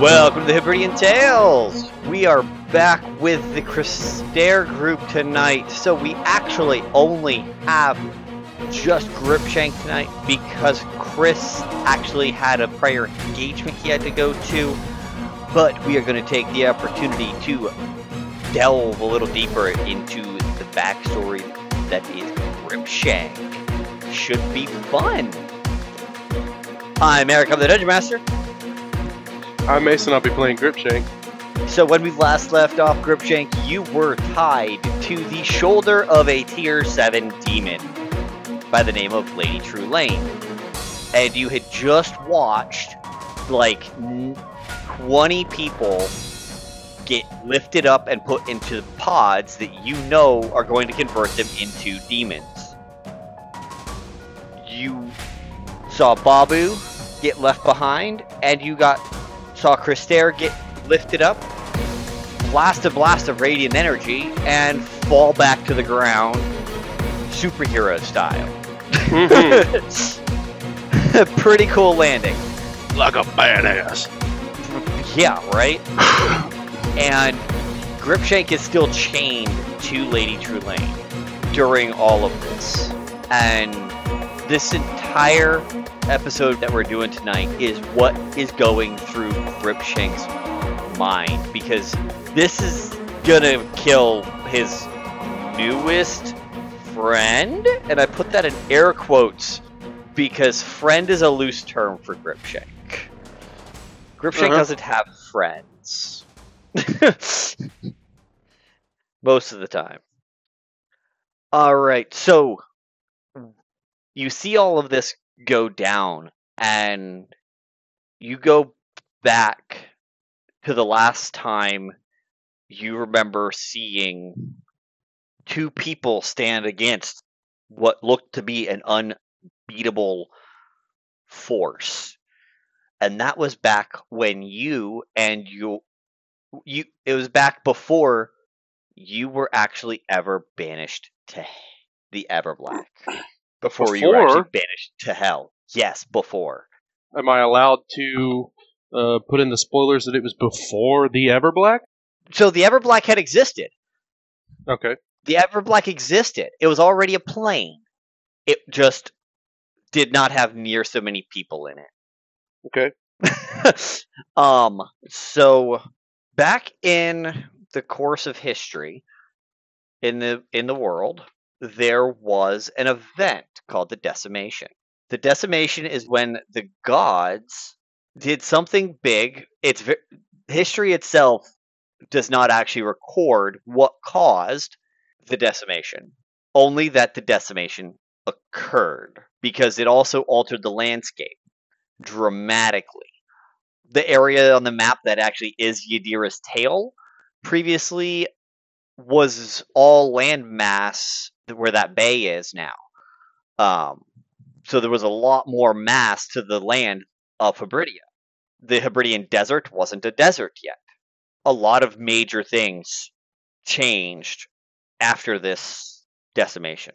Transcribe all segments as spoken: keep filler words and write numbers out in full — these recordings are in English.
Welcome to the Hebridian Tales! We are back with the Christair group tonight, so we actually only have just Gripshank tonight because Chris actually had a prior engagement he had to go to, but we are going to take the opportunity to delve a little deeper into the backstory that is Gripshank. Should be fun! Hi, Merrick, I'm the Dungeon Master. I'm Mason, I'll be playing Gripshank. So when we last left off, Gripshank, you were tied to the shoulder of a tier seven demon by the name of Lady Trulane. And you had just watched, like, twenty people get lifted up and put into pods that you know are going to convert them into demons. You saw Babu get left behind, and you got... Saw Christair get lifted up, blast a blast of radiant energy, and fall back to the ground, superhero style. Mm-hmm. Pretty cool landing. Like a badass. Yeah, right? And Gripshank is still chained to Lady Trulane during all of this. And this entire episode that we're doing tonight is what is going through Gripshank's mind, because this is gonna kill his newest friend, and I put that in air quotes because friend is a loose term for Gripshank. Gripshank uh-huh. doesn't have friends most of the time. All right, so you see all of this go down, and you go back to the last time you remember seeing two people stand against what looked to be an unbeatable force. And that was back when you and you, you it was back before you were actually ever banished to the Everblack. Before, before you were actually banished to hell. Yes, before. Am I allowed to uh, put in the spoilers that it was before the Everblack? So the Everblack had existed. Okay. The Everblack existed. It was already a plane. It just did not have near so many people in it. Okay. um. So back in the course of history, in the in the world, there was an event called the Decimation. The Decimation is when the gods did something big. It's history itself does not actually record what caused the Decimation, only that the Decimation occurred, because it also altered the landscape dramatically. The area on the map that actually is Yadira's tail previously was all landmass where that bay is now. Um, so there was a lot more mass to the land of Hebridia. The Hebridian Desert wasn't a desert yet. A lot of major things changed after this decimation,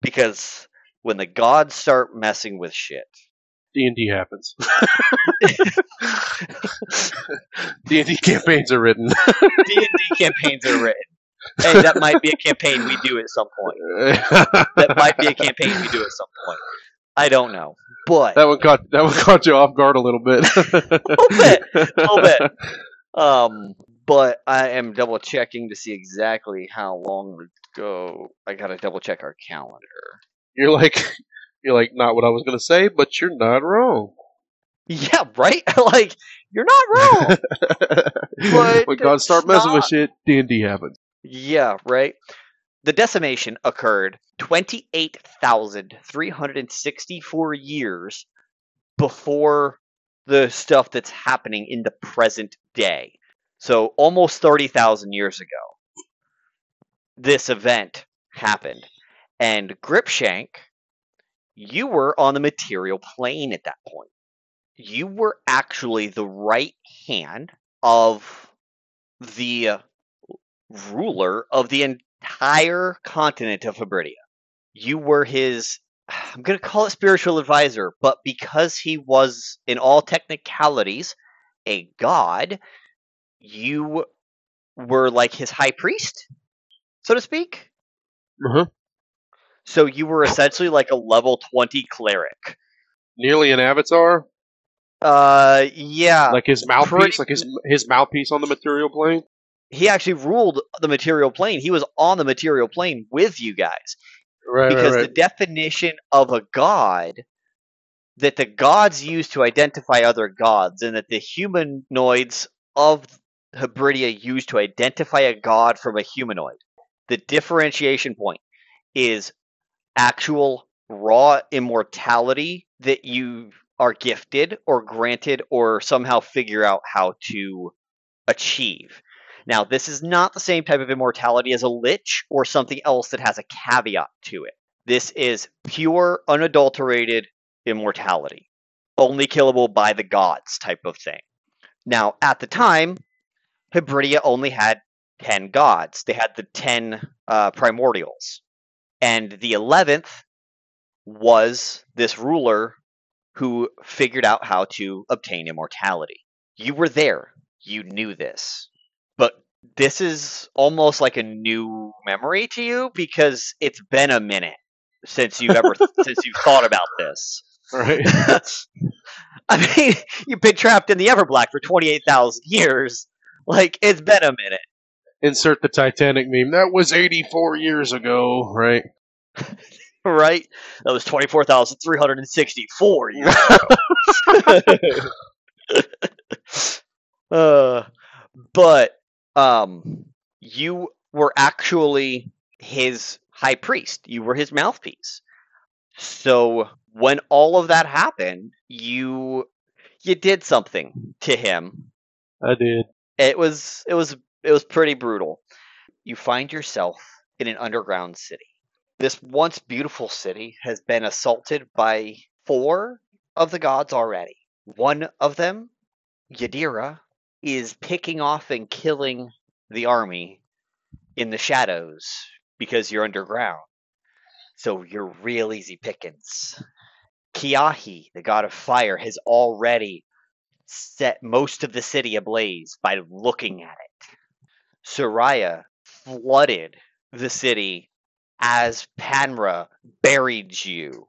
because when the gods start messing with shit, D and D happens. D and D campaigns are written. D and D campaigns are written. Hey, that might be a campaign we do at some point. That might be a campaign we do at some point. I don't know, but that one caught that one caught you off guard a little bit. a little bit, a little bit. Um, but I am double checking to see exactly how long ago. I gotta double check our calendar. You're like, you're like, not what I was gonna say, but you're not wrong. Yeah, right? Like, you're not wrong. But when God start messing not... with shit, D and D happens. Yeah, right? The decimation occurred twenty-eight thousand three hundred sixty-four years before the stuff that's happening in the present day. So almost thirty thousand years ago, this event happened. And Gripshank, you were on the material plane at that point. You were actually the right hand of the ruler of the entire continent of Hebridia. You were his, I'm going to call it spiritual advisor, but because he was, in all technicalities, a god, you were like his high priest, so to speak. Mm-hmm. So you were essentially like a level twenty cleric. Nearly an avatar? Uh, yeah. Like his mouthpiece? Pretty... Like his his mouthpiece on the material plane? He actually ruled the material plane. He was on the material plane with you guys. Right, because right, right. the definition of a god that the gods use to identify other gods, and that the humanoids of Hebridia use to identify a god from a humanoid. The differentiation point is actual raw immortality that you are gifted or granted or somehow figure out how to achieve. Now, this is not the same type of immortality as a lich or something else that has a caveat to it. This is pure, unadulterated immortality. Only killable by the gods type of thing. Now, at the time, Hebridia only had ten gods. They had the ten uh, primordials. And the eleventh was this ruler who figured out how to obtain immortality. You were there. You knew this. But this is almost like a new memory to you because it's been a minute since you've ever since you've thought about this. Right. I mean, you've been trapped in the Everblack for twenty-eight thousand years. Like, it's been a minute. Insert the Titanic meme. That was eighty-four years ago, right? Right? That was twenty-four thousand three hundred sixty-four years ago. uh, but um, you were actually his high priest. You were his mouthpiece. So when all of that happened, you you did something to him. I did. It was it was it was pretty brutal. You find yourself in an underground city. This once beautiful city has been assaulted by four of the gods already. One of them, Yadira, is picking off and killing the army in the shadows because you're underground. So you're real easy pickings. Kiahi, the god of fire, has already set most of the city ablaze by looking at it. Soraya flooded the city as Panra buried you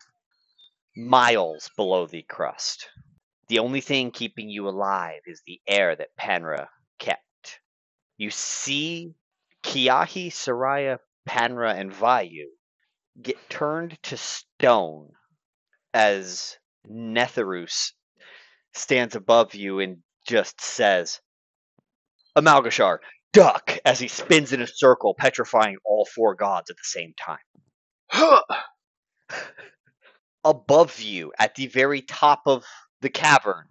miles below the crust. The only thing keeping you alive is the air that Panra kept. You see Kiahi, Soraya, Panra, and Vayu get turned to stone as Netherus stands above you and just says, "Amalgashar, duck!" as he spins in a circle, petrifying all four gods at the same time. Above you, at the very top of the cavern,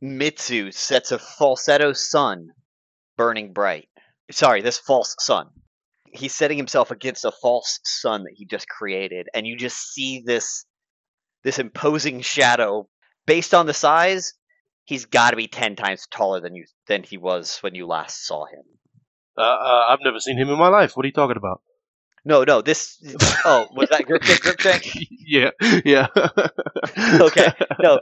Mitsu sets a falsetto sun burning bright. Sorry, this false sun. He's setting himself against a false sun that he just created, and you just see this this imposing shadow. Based on the size, he's got to be ten times taller than you than he was when you last saw him. Uh, uh, I've never seen him in my life. What are you talking about? No, no, this... Oh, was that Gripshank? Gripshank? Yeah, yeah. Okay, no.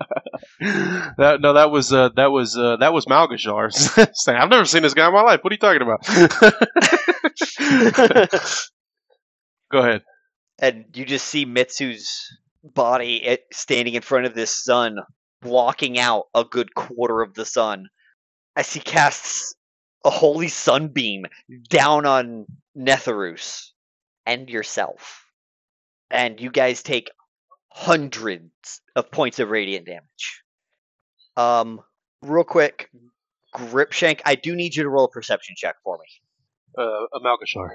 That, no, that was, uh, that was, uh, that was Malgashar saying, "I've never seen this guy in my life. What are you talking about?" Go ahead. And you just see Mitsu's body standing in front of this sun, blocking out a good quarter of the sun, as he casts a holy sunbeam down on Netherus and yourself. And you guys take hundreds of points of radiant damage. Um, real quick, Gripshank, I do need you to roll a perception check for me. Uh, Amalgashar.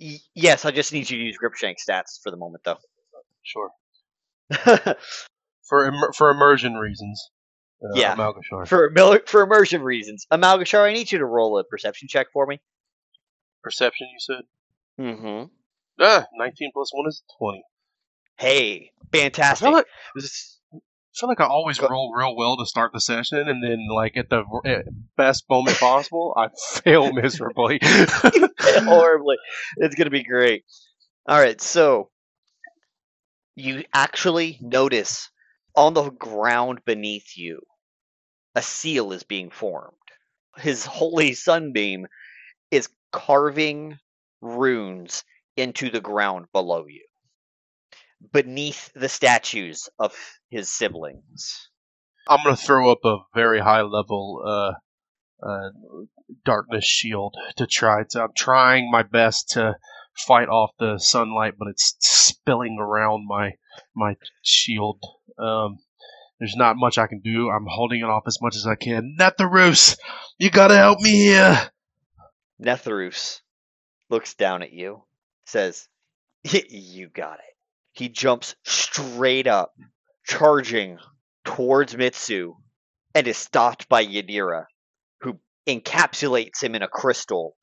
Y- yes, I just need you to use Gripshank stats for the moment, though. Sure. for Im- for immersion reasons. Uh, yeah. Amalgashar. For for immersion reasons. Amalgashar, I need you to roll a perception check for me. Perception, you said? Mm-hmm. Ah, nineteen plus one is twenty. Hey, fantastic. I feel like, this, I, feel like I always go- roll real well to start the session, and then like at the at best moment possible, I fail miserably. You fail horribly. It's going to be great. All right, so you actually notice on the ground beneath you a seal is being formed. His holy sunbeam is carving runes into the ground below you, beneath the statues of his siblings. I'm going to throw up a very high-level uh, uh, darkness shield to try to... I'm trying my best to fight off the sunlight, but it's spilling around my my shield. Um, there's not much I can do. I'm holding it off as much as I can. Netherus, you gotta help me here! Netherus looks down at you, says, you got it. He jumps straight up, charging towards Mitsu, and is stopped by Yadira, who encapsulates him in a crystal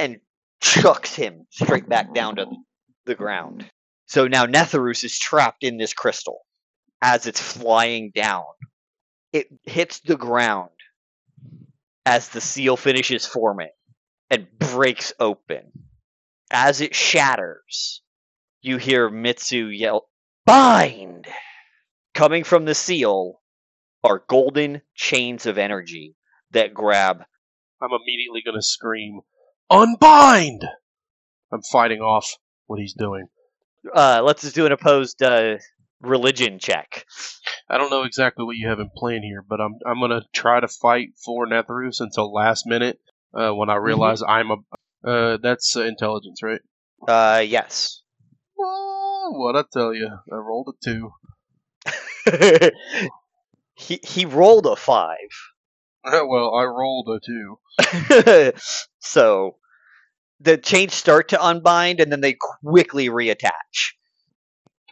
and chucks him straight back down to the ground. So now Netherus is trapped in this crystal as it's flying down. It hits the ground as the seal finishes forming and breaks open. As it shatters, you hear Mitsu yell, "Bind!" Coming from the seal are golden chains of energy that grab... I'm immediately going to scream, "Unbind!" I'm fighting off what he's doing. Uh, let's just do an opposed uh, religion check. I don't know exactly what you have in plan here, but I'm I'm going to try to fight for Netherus until last minute uh, when I realize mm-hmm. I'm a... Uh, that's uh, intelligence, right? Uh, yes. Oh, what I tell you. I rolled a two. he he rolled a five. Well, I rolled a two. So, the chains start to unbind, and then they quickly reattach.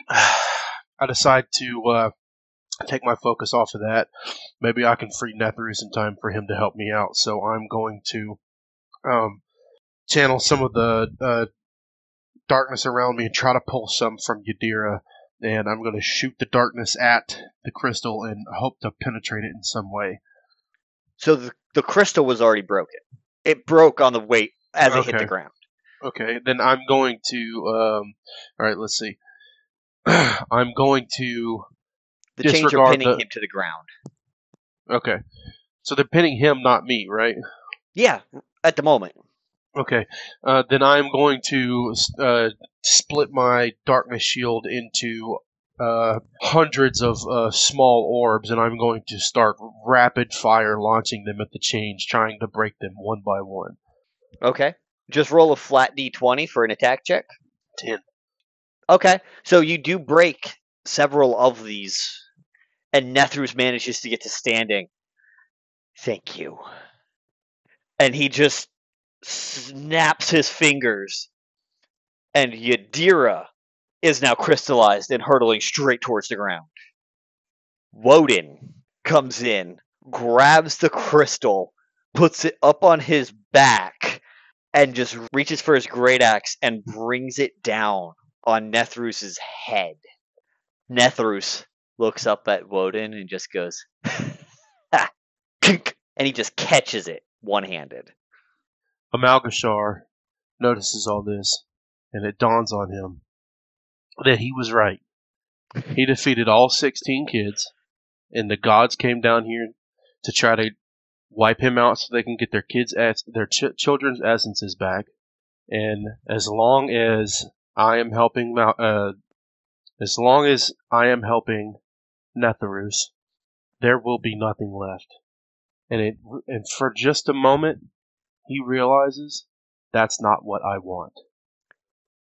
I decide to uh, take my focus off of that. Maybe I can free Netherus in time for him to help me out. So I'm going to um, channel some of the uh, darkness around me and try to pull some from Yadira. And I'm going to shoot the darkness at the crystal and hope to penetrate it in some way. So the, the crystal was already broken. It broke on the weight as okay. it hit the ground. Okay, then I'm going to... Um, all right, let's see. I'm going to The chains are pinning the... him to the ground. Okay. So they're pinning him, not me, right? Yeah, at the moment. Okay, uh, then I'm going to uh, split my darkness shield into uh, hundreds of uh, small orbs, and I'm going to start rapid-fire launching them at the chains, trying to break them one by one. Okay, just roll a flat d twenty for an attack check. ten. Okay, so you do break several of these, and Netherus manages to get to standing. Thank you. And he just... snaps his fingers, and Yadira is now crystallized and hurtling straight towards the ground. Woden comes in, grabs the crystal, puts it up on his back, and just reaches for his great axe and brings it down on Netherus's head. Netherus looks up at Woden and just goes, "Ha!" and he just catches it one-handed. Amalgashar notices all this, and it dawns on him that he was right. He defeated all sixteen kids, and the gods came down here to try to wipe him out so they can get their kids' ass, their ch- children's essences back. And as long as I am helping, uh, as long as I am helping Netherus, there will be nothing left. And it, and for just a moment. He realizes that's not what I want.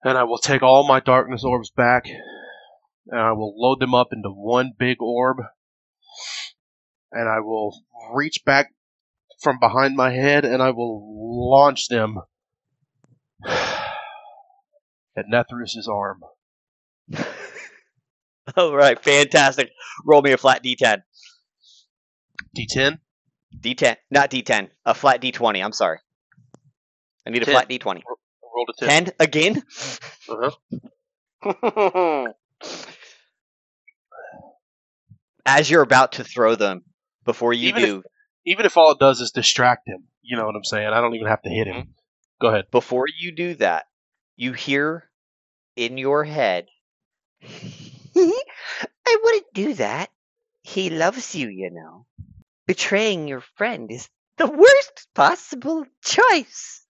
And I will take all my darkness orbs back, and I will load them up into one big orb, and I will reach back from behind my head, and I will launch them at Netherus's arm. All right, fantastic. Roll me a flat d ten. d ten? d ten. Not d ten. A flat d twenty. I'm sorry. I need a ten. Flat D twenty. Roll to ten. ten again? Uh-huh. As you're about to throw them, before you even do... If, even if all it does is distract him, you know what I'm saying? I don't even have to hit him. Go ahead. Before you do that, you hear in your head, I wouldn't do that. He loves you, you know. Betraying your friend is the worst possible choice.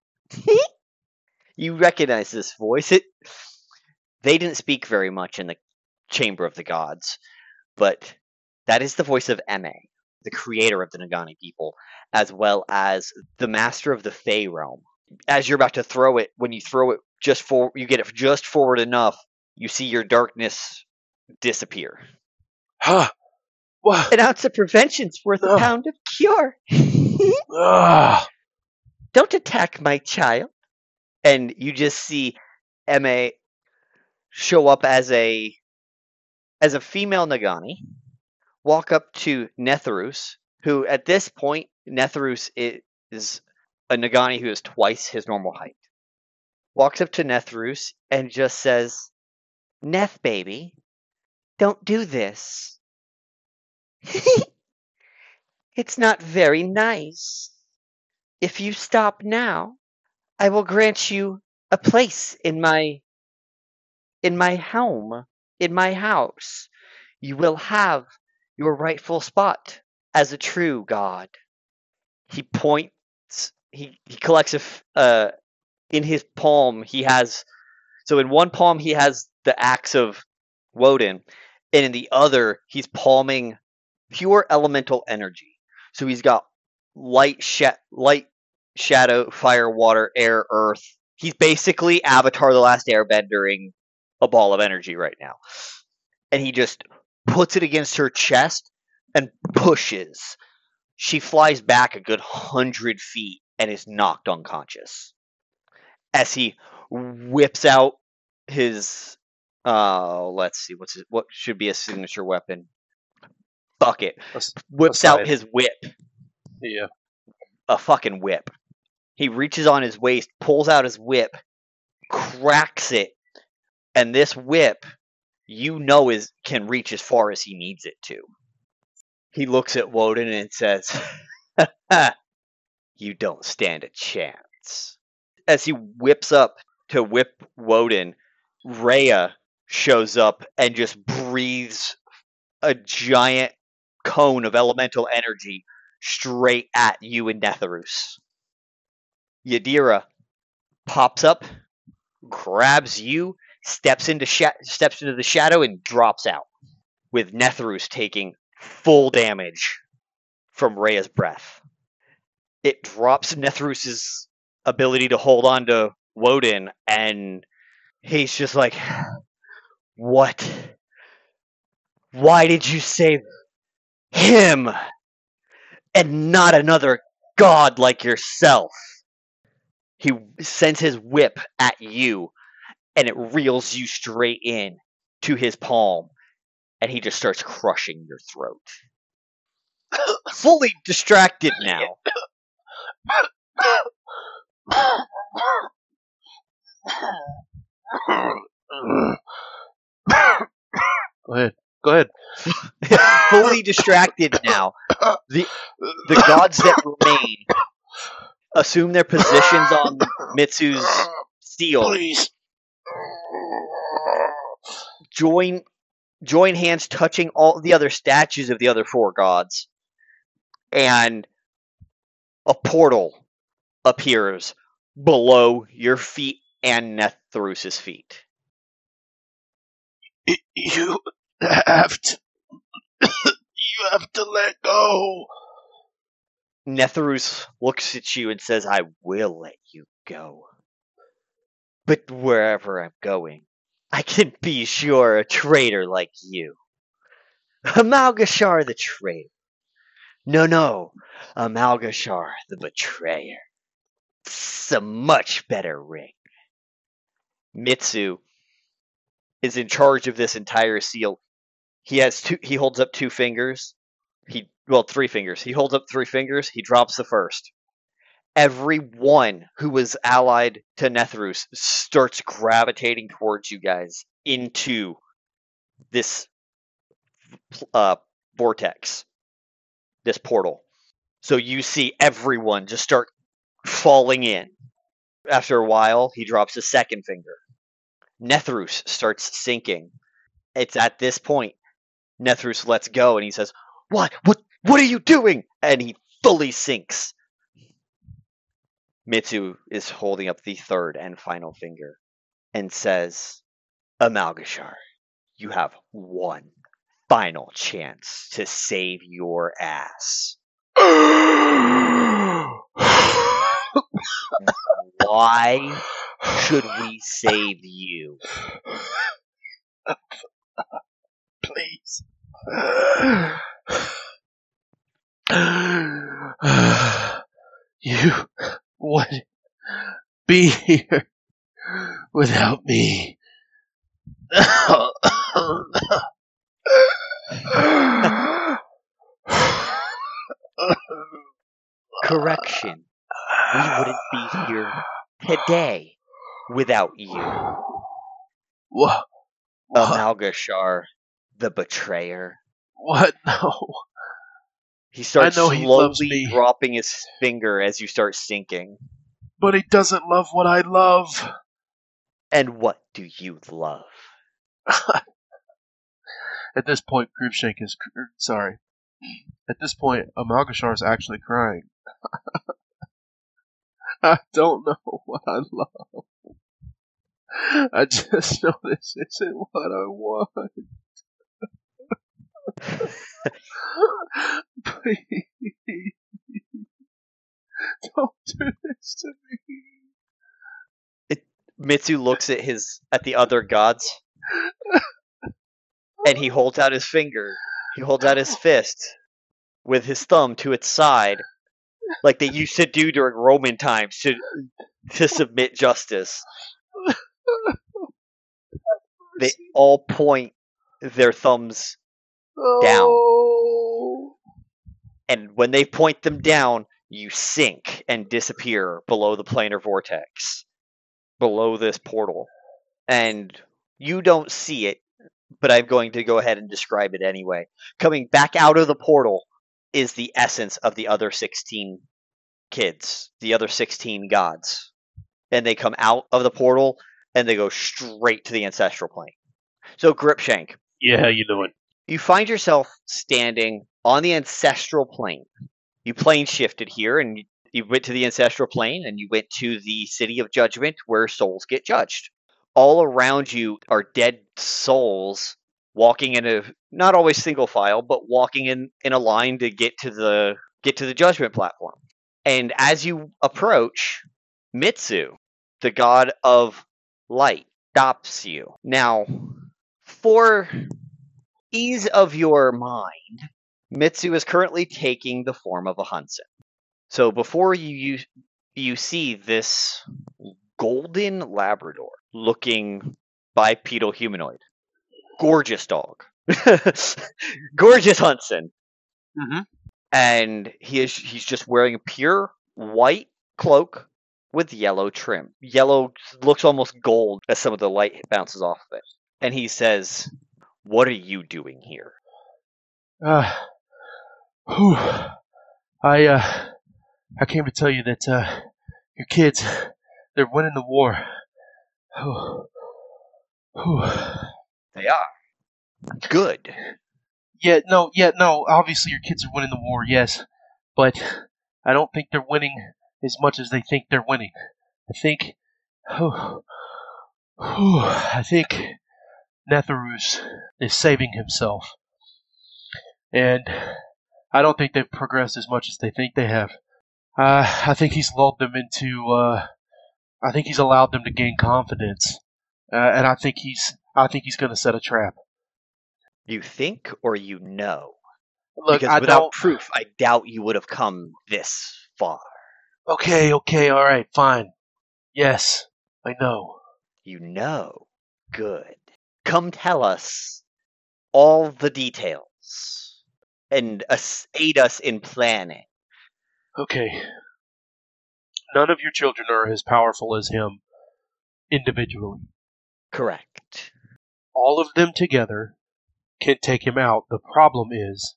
You recognize this voice. It, they didn't speak very much in the Chamber of the Gods, but that is the voice of Eme, the creator of the Nagani people, as well as the master of the Fey realm. As you're about to throw it, when you throw it just for, you get it just forward enough, you see your darkness disappear. Huh? What? An ounce of prevention's worth uh. a pound of cure. uh. Don't attack my child. And you just see Eme show up as a as a female Nagani, walk up to Netherus, who at this point, Netherus is a Nagani who is twice his normal height. Walks up to Netherus and just says, "Neth, baby, don't do this. It's not very nice. If you stop now, I will grant you a place in my in my home, in my house. You will have your rightful spot as a true god." He points, he, he collects, a, uh, in his palm he has, so in one palm he has the axe of Woden, and in the other he's palming pure elemental energy. So he's got light, sha- light, shadow, fire, water, air, earth. He's basically Avatar the Last Airbendering a ball of energy right now. And he just puts it against her chest and pushes. She flies back a good hundred feet and is knocked unconscious. As he whips out his, uh, let's see, what's his, what should be a signature weapon? Bucket. Whips out his whip. Yeah. A fucking whip. He reaches on his waist, pulls out his whip, cracks it, and this whip, you know, is can reach as far as he needs it to. He looks at Woden and says, "You don't stand a chance." As he whips up to whip Woden, Rhea shows up and just breathes a giant cone of elemental energy straight at you and Netherus. Yadira pops up, grabs you, steps into sh- steps into the shadow, and drops out, with Netherus taking full damage from Rhea's breath. It drops Netherus's ability to hold on to Woden, and he's just like, "What? Why did you save him? And not another god like yourself." He sends his whip at you, and it reels you straight in to his palm, and he just starts crushing your throat. Fully distracted now. Go ahead. Go ahead. Fully distracted now. The the gods that remain assume their positions on Mitsu's seal. Please. Join join hands, touching all the other statues of the other four gods. And a portal appears below your feet and Netherus's feet. You have to you have to let go. Netherus looks at you and says, "I will let you go. But wherever I'm going, I can be sure a traitor like you. Amalgashar the traitor. No, no. Amalgashar the betrayer. It's a much better ring." Mitsu is in charge of this entire seal. He has two. He holds up two fingers. He well, three fingers. He holds up three fingers. He drops the first. Everyone who was allied to Netherus starts gravitating towards you guys into this uh, vortex, this portal. So you see everyone just start falling in. After a while, he drops his second finger. Netherus starts sinking. It's at this point Netherus lets go, and he says, "What? What? What are you doing? and he fully sinks. Mitsu is holding up the third and final finger and says, Amalgashar, you have one final chance to save your ass. Why should we save you? Please. You would be here without me. Correction. We wouldn't be here today without you. What? Amalgashar, the betrayer. What? No. He starts I know slowly he dropping his finger as you start sinking. But he doesn't love what I love. And what do you love? At this point, Gripshank is... Cr- sorry. At this point, Amalgashar is actually crying. I don't know what I love. I just know this isn't what I want. Please. Don't do this to me. It, Mitsu looks at his at the other gods and he holds out his finger. He holds out his fist with his thumb to its side. Like they used to do during Roman times to to submit justice. They all point their thumbs down. Oh. And when they point them down, you sink and disappear below the planar vortex. Below this portal. And you don't see it, but I'm going to go ahead and describe it anyway. Coming back out of the portal is the essence of the other sixteen kids, the other sixteen gods. And they come out of the portal, and they go straight to the ancestral plane. So, Gripshank. Yeah, how you doing? You find yourself standing on the ancestral plane. You plane shifted here, and you went to the ancestral plane, and you went to the city of judgment, where souls get judged. All around you are dead souls, walking in a not always single file, but walking in, in a line to get to the get to the judgment platform. And as you approach, Mitsu, the god of light, stops you. Now, for ease of your mind, Mitsu is currently taking the form of a Hansen. So before you you, you see this golden Labrador looking bipedal humanoid. Gorgeous dog. Gorgeous Hudson. Mm-hmm. And he is he's just wearing a pure white cloak with yellow trim. Yellow looks almost gold as some of the light bounces off of it. And he says, what are you doing here? Uh, whew. I, uh, I came to tell you that uh, your kids, they're winning the war. Whew. Whew. They are. Good. Yeah, no, yeah, no, obviously your kids are winning the war, yes. But I don't think they're winning as much as they think they're winning. I think... Oh, oh, I think Netherus is saving himself. And I don't think they've progressed as much as they think they have. Uh, I think he's lulled them into... Uh, I think he's allowed them to gain confidence. Uh, and I think he's... I think he's going to set a trap. You think or you know? Look, because I without don't... proof, I doubt you would have come this far. Okay, okay, all right, fine. Yes, I know. You know. Good. Come tell us all the details and aid us in planning. Okay. None of your children are as powerful as him individually. Correct. All of them together can take him out. The problem is,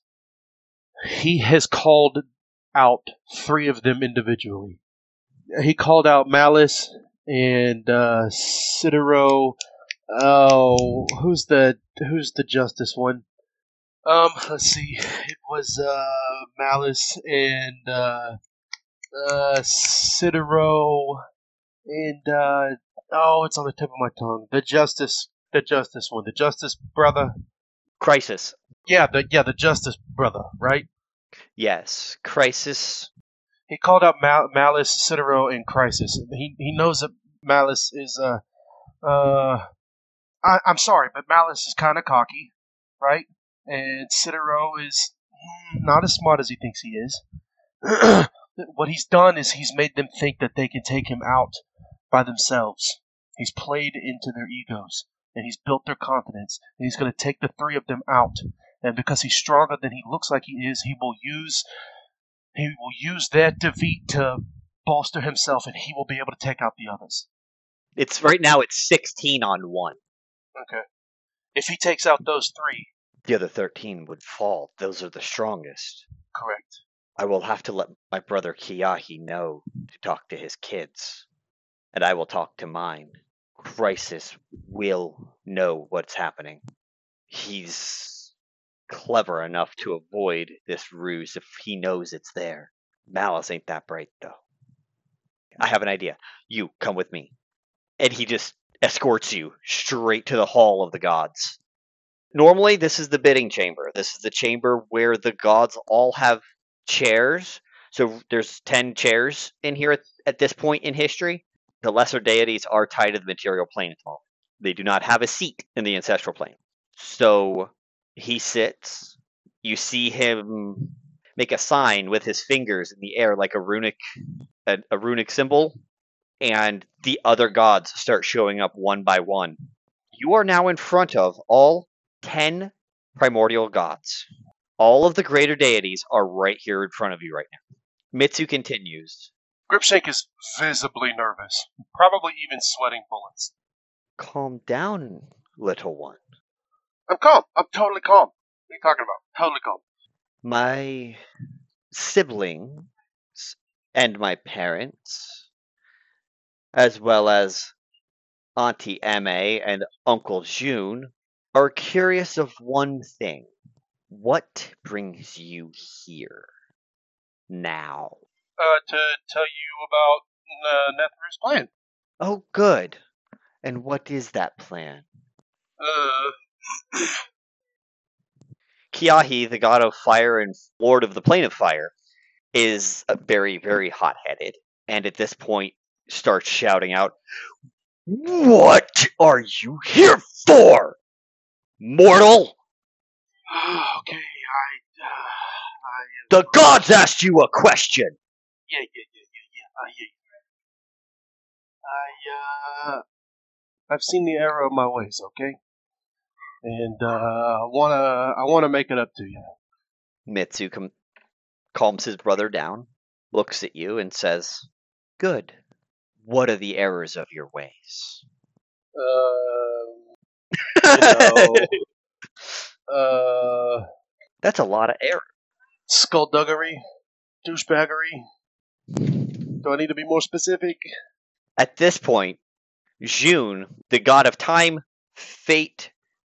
he has called out three of them individually. He called out Malice and uh, Cidero. Oh, who's the who's the justice one? Um, let's see. It was uh, Malice and uh, uh, Cidero and uh, oh, it's on the tip of my tongue. The Justice, the Justice one, the Justice brother. Crisis. Yeah, the yeah the Justice brother, right? Yes, Crisis. He called out Mal- Malice, Cidero, and Crisis. He he knows that Malice is uh uh. I, I'm sorry, but Malice is kind of cocky, right? And Cidero is not as smart as he thinks he is. What he's done is he's made them think that they can take him out by themselves. He's played into their egos, and he's built their confidence, and he's going to take the three of them out. And because he's stronger than he looks like he is, he will use he will use their defeat to bolster himself, and he will be able to take out the others. It's right now it's sixteen on one. Okay. If he takes out those three, the other thirteen would fall. Those are the strongest. Correct. I will have to let my brother Kiahi know to talk to his kids. And I will talk to mine. Crisis will know what's happening. He's clever enough to avoid this ruse if he knows it's there. Malice ain't that bright, though. I have an idea. You, come with me. And he just escorts you straight to the Hall of the Gods. Normally, this is the bidding chamber. This is the chamber where the gods all have chairs. So there's ten chairs in here at, at this point in history. The lesser deities are tied to the material plane at the moment. They do not have a seat in the ancestral plane. So he sits. You see him make a sign with his fingers in the air like a runic, a, a runic symbol. And the other gods start showing up one by one. You are now in front of all ten primordial gods. All of the greater deities are right here in front of you right now. Mitsu continues. Gripshank is visibly nervous, probably even sweating bullets. Calm down, little one. I'm calm. I'm totally calm. What are you talking about? Totally calm. My siblings and my parents, as well as Auntie Eme and Uncle June, are curious of one thing. What brings you here now? Uh, to tell you about uh, Netherus' plan. Oh, good. And what is that plan? Uh. Kiahi, the god of fire and lord of the plane of fire, is very, very hot-headed, and at this point starts shouting out, "What are you here for, mortal?" Okay, I, uh, I... The gods asked you a question! Yeah, yeah, yeah, yeah, yeah, uh, yeah, yeah. I, uh... I've seen the error of my ways, okay? And, uh, I wanna, I wanna make it up to you. Mitsu com- calms his brother down, looks at you, and says, "Good. What are the errors of your ways?" Um... Uh, you know... Uh, That's a lot of error. Skullduggery. Douchebaggery. Do I need to be more specific? At this point, June, the god of time, fate,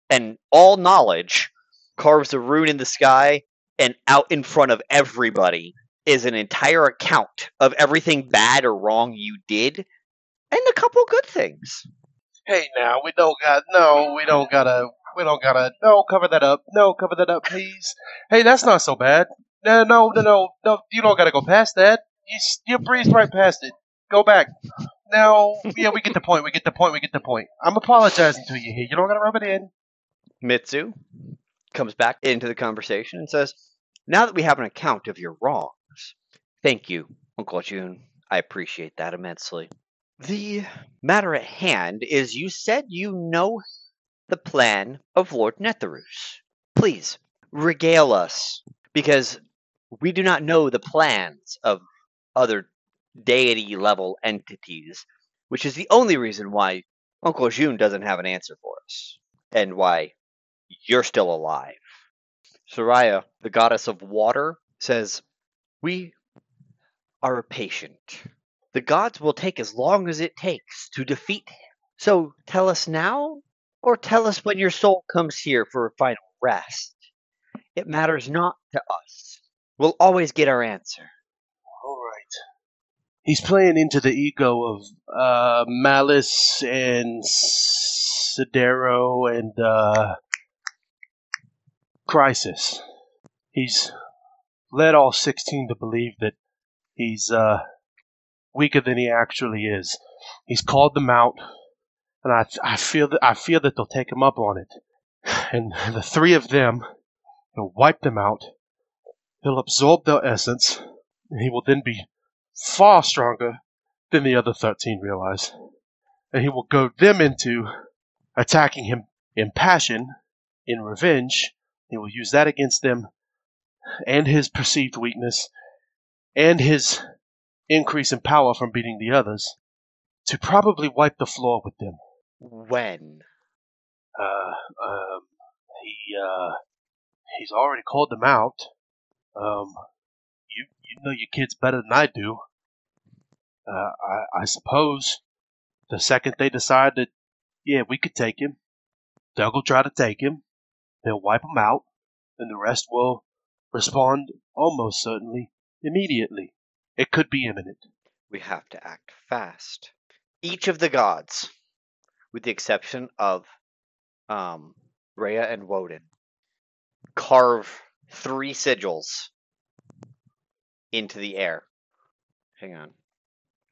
and all knowledge, carves a rune in the sky, and out in front of everybody is an entire account of everything bad or wrong you did, and a couple good things. Hey, now, we don't got... No, we don't gotta... We don't gotta, no, cover that up. No, cover that up, please. Hey, that's not so bad. No, no, no, no, no, you don't gotta go past that. You, you breeze right past it. Go back. No, yeah, we get the point, we get the point, we get the point. I'm apologizing to you here. You don't gotta rub it in. Mitsu comes back into the conversation and says, "Now that we have an account of your wrongs, thank you, Uncle June. I appreciate that immensely. The matter at hand is you said you know the plan of Lord Netherus. Please, regale us, because we do not know the plans of other deity-level entities, which is the only reason why Uncle June doesn't have an answer for us, and why you're still alive." Soraya, the goddess of water, says, "We are patient. The gods will take as long as it takes to defeat him. So tell us now, or tell us when your soul comes here for a final rest. It matters not to us. We'll always get our answer. All right. He's playing into the ego of uh, Malice and Cidero and uh, Crisis. He's led all sixteen to believe that he's uh, weaker than he actually is. He's called them out, and I, I feel that I feel that they'll take him up on it. And the three of them, he'll wipe them out. He'll absorb their essence, and he will then be far stronger than the other thirteen realize. And he will goad them into attacking him in passion, in revenge. He will use that against them, and his perceived weakness, and his increase in power from beating the others, to probably wipe the floor with them. When? Uh, um, he, uh, he's already called them out. Um, you, you know your kids better than I do. Uh, I, I suppose the second they decide that, yeah, we could take him, they'll go try to take him, they'll wipe him out, and the rest will respond almost certainly immediately. It could be imminent. We have to act fast. Each of the gods, with the exception of um, Rhea and Woden, carve three sigils into the air. Hang on.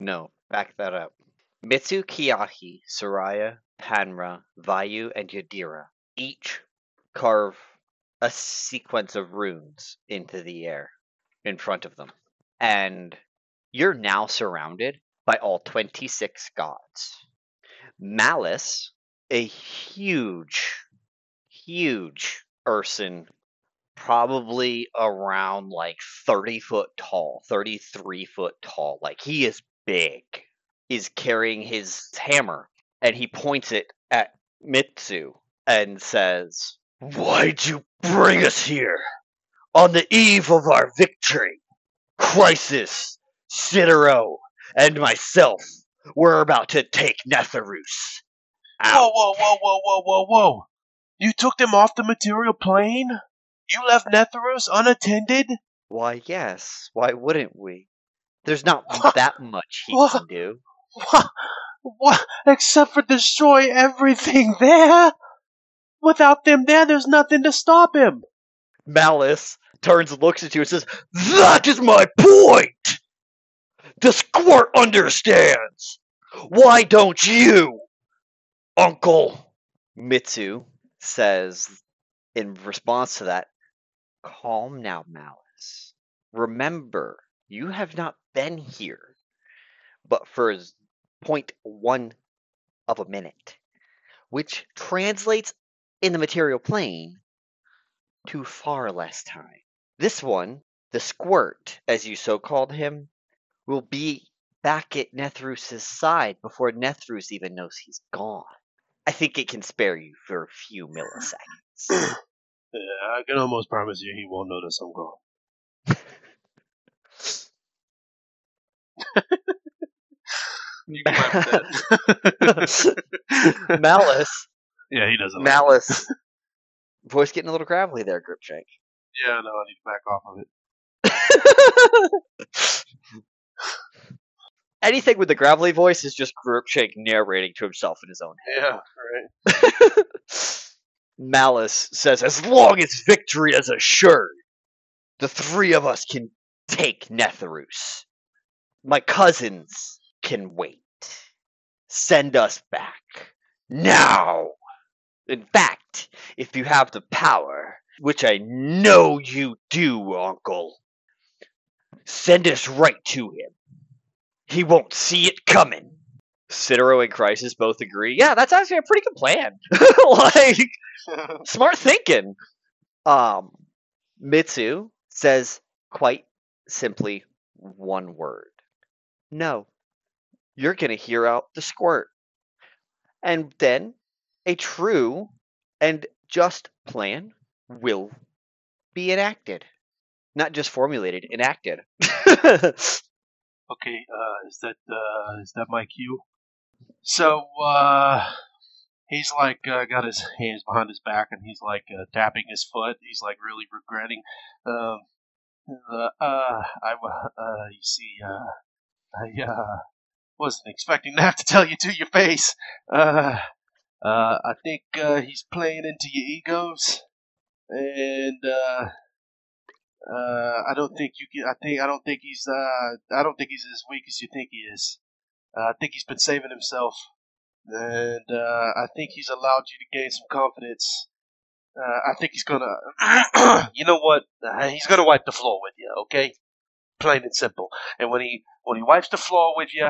No, back that up. Mitsu, Kiahi, Soraya, Panra, Vayu, and Yadira each carve a sequence of runes into the air in front of them. And you're now surrounded by all twenty-six gods. Malice, a huge, huge Urson, probably around like thirty foot tall, thirty-three foot tall, like he is big, is carrying his hammer, and he points it at Mitsu and says, "Why'd you bring us here? On the eve of our victory, Crisis, Cidero, and myself were about to take Netherus out." Whoa, whoa, whoa, whoa, whoa, whoa, whoa. You took them off the material plane? You left Netherus unattended? Why, yes. Why wouldn't we? There's not that much he what? can do. What? What? Except for destroy everything there? Without them there, there's nothing to stop him. Malice turns and looks at you and says, "That is my point! The squirt understands! Why don't you, Uncle?" Mitsu says, in response to that, "Calm now, Malice. Remember, you have not been here, but for zero point one of a minute, which translates in the material plane to far less time. This one, the squirt, as you so called him, will be back at Netherus' side before Netherus even knows he's gone. I think it can spare you for a few milliseconds." Yeah, I can almost promise you he won't notice I'm gone. You can wrap that. Malice. Yeah, he doesn't. Malice. Voice getting a little gravelly there, Gripshank. Yeah, no, I need to back off of it. Anything with the gravelly voice is just Gripshank narrating to himself in his own head. Yeah, right. Malice says, "As long as victory is assured, the three of us can take Netherus. My cousins can wait. Send us back. Now! In fact, if you have the power, which I know you do, Uncle, send us right to him. He won't see it coming." Cidero and Crisis both agree, yeah, that's actually a pretty good plan. Like, smart thinking. Um, Mitsu says quite simply one word. "No, you're going to hear out the squirt. And then a true and just plan will be enacted." Not just formulated, enacted. Okay, uh, is that uh, is that my cue? So, uh, he's like uh, got his hands behind his back and he's like uh, tapping his foot. He's like really regretting. Um, uh, uh, I uh, you see, uh, I uh, wasn't expecting to have to tell you to your face. Uh, uh, I think uh, he's playing into your egos, and uh, uh, I don't think you can. I think I don't think he's. Uh, I don't think he's as weak as you think he is. Uh, I think he's been saving himself. And uh, I think he's allowed you to gain some confidence. Uh, I think he's going to... You know what? Uh, he's going to wipe the floor with you, okay? Plain and simple. And when he when he wipes the floor with you,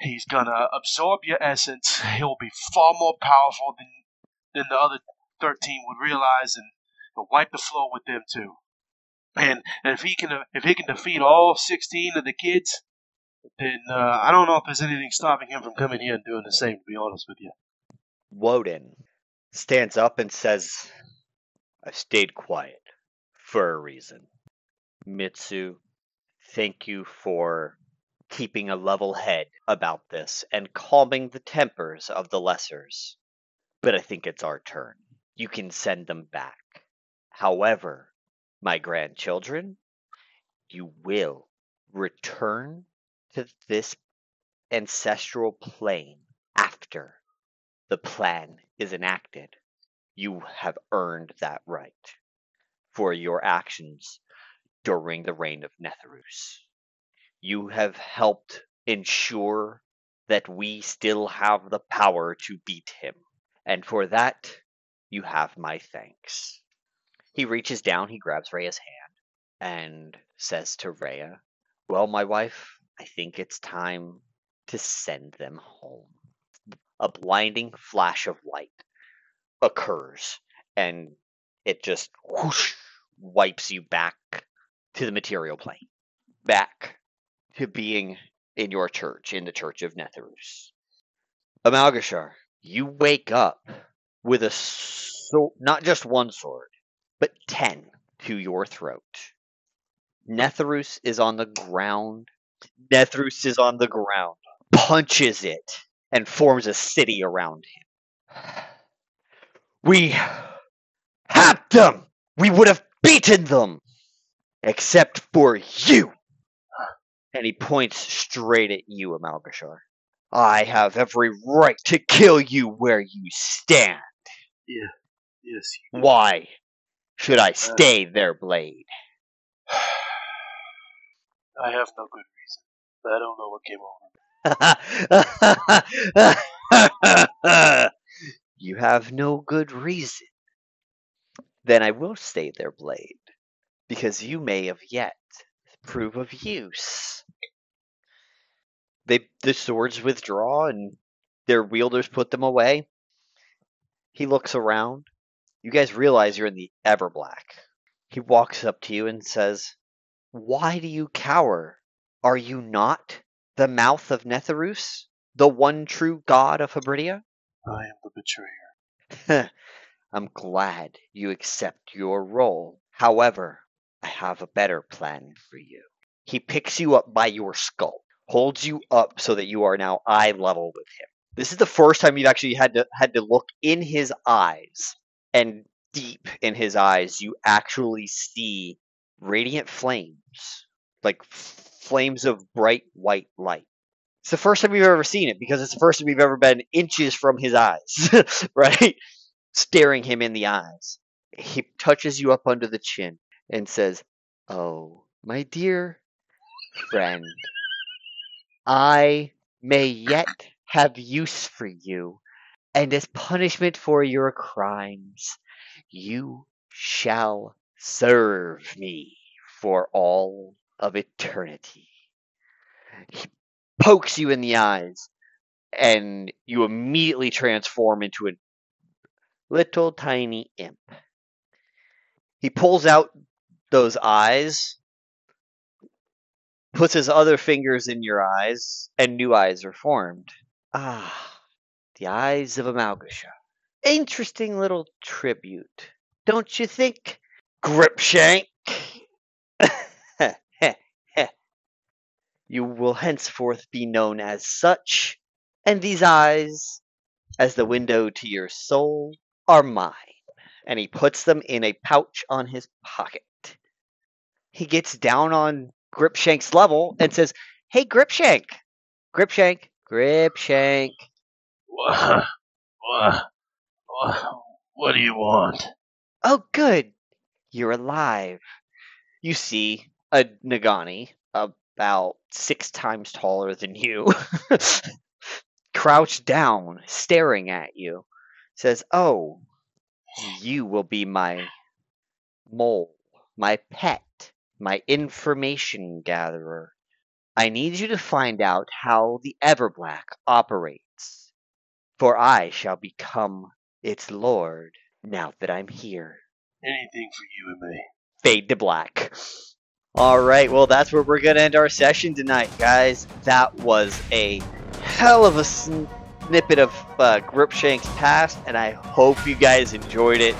he's going to absorb your essence. He'll be far more powerful than, than the other thirteen would realize, and he'll wipe the floor with them too. And, and if he can if he can defeat all sixteen of the kids... Then uh, I don't know if there's anything stopping him from coming here and doing the same, to be honest with you. Woden stands up and says, I stayed quiet for a reason. Mitsu, thank you for keeping a level head about this and calming the tempers of the lessers. But I think it's our turn. You can send them back. However, my grandchildren, you will return to this ancestral plane after the plan is enacted. You have earned that right for your actions during the reign of Netherus. You have helped ensure that we still have the power to beat him, and for that, you have my thanks. He reaches down, he grabs Rhea's hand, and says to Rhea, well, my wife, I think it's time to send them home. A blinding flash of light occurs, and it just whoosh, wipes you back to the material plane, back to being in your church, in the Church of Netherus. Amalgashar, you wake up with a so- not just one sword, but ten to your throat. Netherus is on the ground. Netherus is on the ground, punches it, and forms a city around him. We had them! We would have beaten them! Except for you! And he points straight at you, Amalgashar. I have every right to kill you where you stand. Yeah. Yes. You do. Why should I stay uh, there, Blade? I have no good. I don't know what came over. You have no good reason. Then I will stay there, Blade, because you may have yet prove of use. They, the swords withdraw and their wielders put them away. He looks around. You guys realize you're in the Everblack. He walks up to you and says, why do you cower? Are you not the mouth of Netherus, the one true god of Hebridia? I am the betrayer. I'm glad you accept your role. However, I have a better plan for you. He picks you up by your skull, holds you up so that you are now eye level with him. This is the first time you've actually had to had to look in his eyes, and deep in his eyes, you actually see radiant flames, like flames of bright white light. It's the first time you've ever seen it, because it's the first time you've ever been inches from his eyes, right? Staring him in the eyes. He touches you up under the chin and says, oh, my dear friend, I may yet have use for you, and as punishment for your crimes, you shall serve me for all of eternity. He pokes you in the eyes, and you immediately transform into a little tiny imp. He pulls out those eyes, puts his other fingers in your eyes, and new eyes are formed. Ah, the eyes of Amalgashar. Interesting little tribute, don't you think, Gripshank? You will henceforth be known as such, and these eyes as the window to your soul, are mine. And he puts them in a pouch on his pocket. He gets down on Gripshank's level and says, "Hey, Gripshank, Gripshank, Gripshank. What, what, what do you want?" "Oh, good. You're alive." You see a Nagani, about six times taller than you, crouched down, staring at you. Says, "Oh, you will be my mole, my pet, my information gatherer. I need you to find out how the Everblack operates, for I shall become its lord now that I'm here." Anything for you and me. Fade to black. Alright, well, that's where we're going to end our session tonight, guys. That was a hell of a snippet of uh, Gripshank's past, and I hope you guys enjoyed it.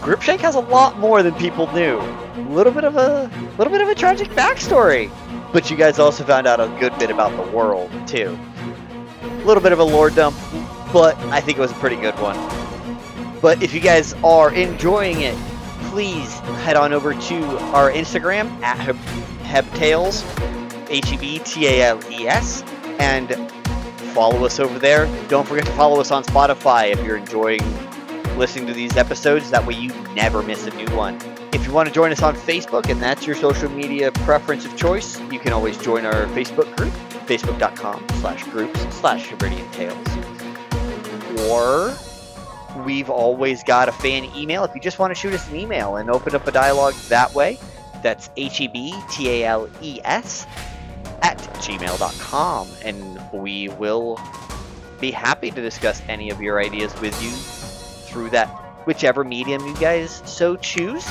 Gripshank has a lot more than people knew. A little bit of a little bit of a tragic backstory. But you guys also found out a good bit about the world, too. A little bit of a lore dump, but I think it was a pretty good one. But if you guys are enjoying it, please head on over to our Instagram, at Hebtales, H E B T A L E S, and follow us over there. Don't forget to follow us on Spotify if you're enjoying listening to these episodes. That way you never miss a new one. If you want to join us on Facebook and that's your social media preference of choice, you can always join our Facebook group, facebook.com slash groups slash Hebridian Tales. Or we've always got a fan email. If you just want to shoot us an email and open up a dialogue that way, that's H E B T A L E S at gmail dot com. And we will be happy to discuss any of your ideas with you through that, whichever medium you guys so choose.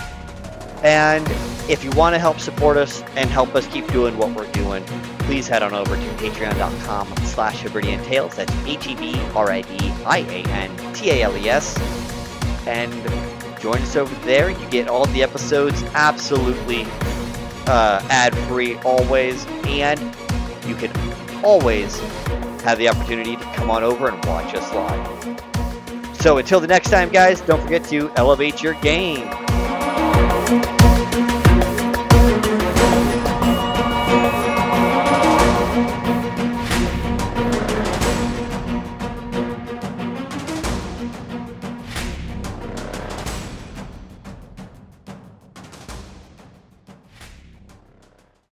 And if you want to help support us and help us keep doing what we're doing, please head on over to patreon.com slash Hebridian Tales. That's H E B R I D I A N T A L E S. And join us over there. You get all the episodes absolutely uh, ad-free always. And you can always have the opportunity to come on over and watch us live. So until the next time, guys, don't forget to elevate your game.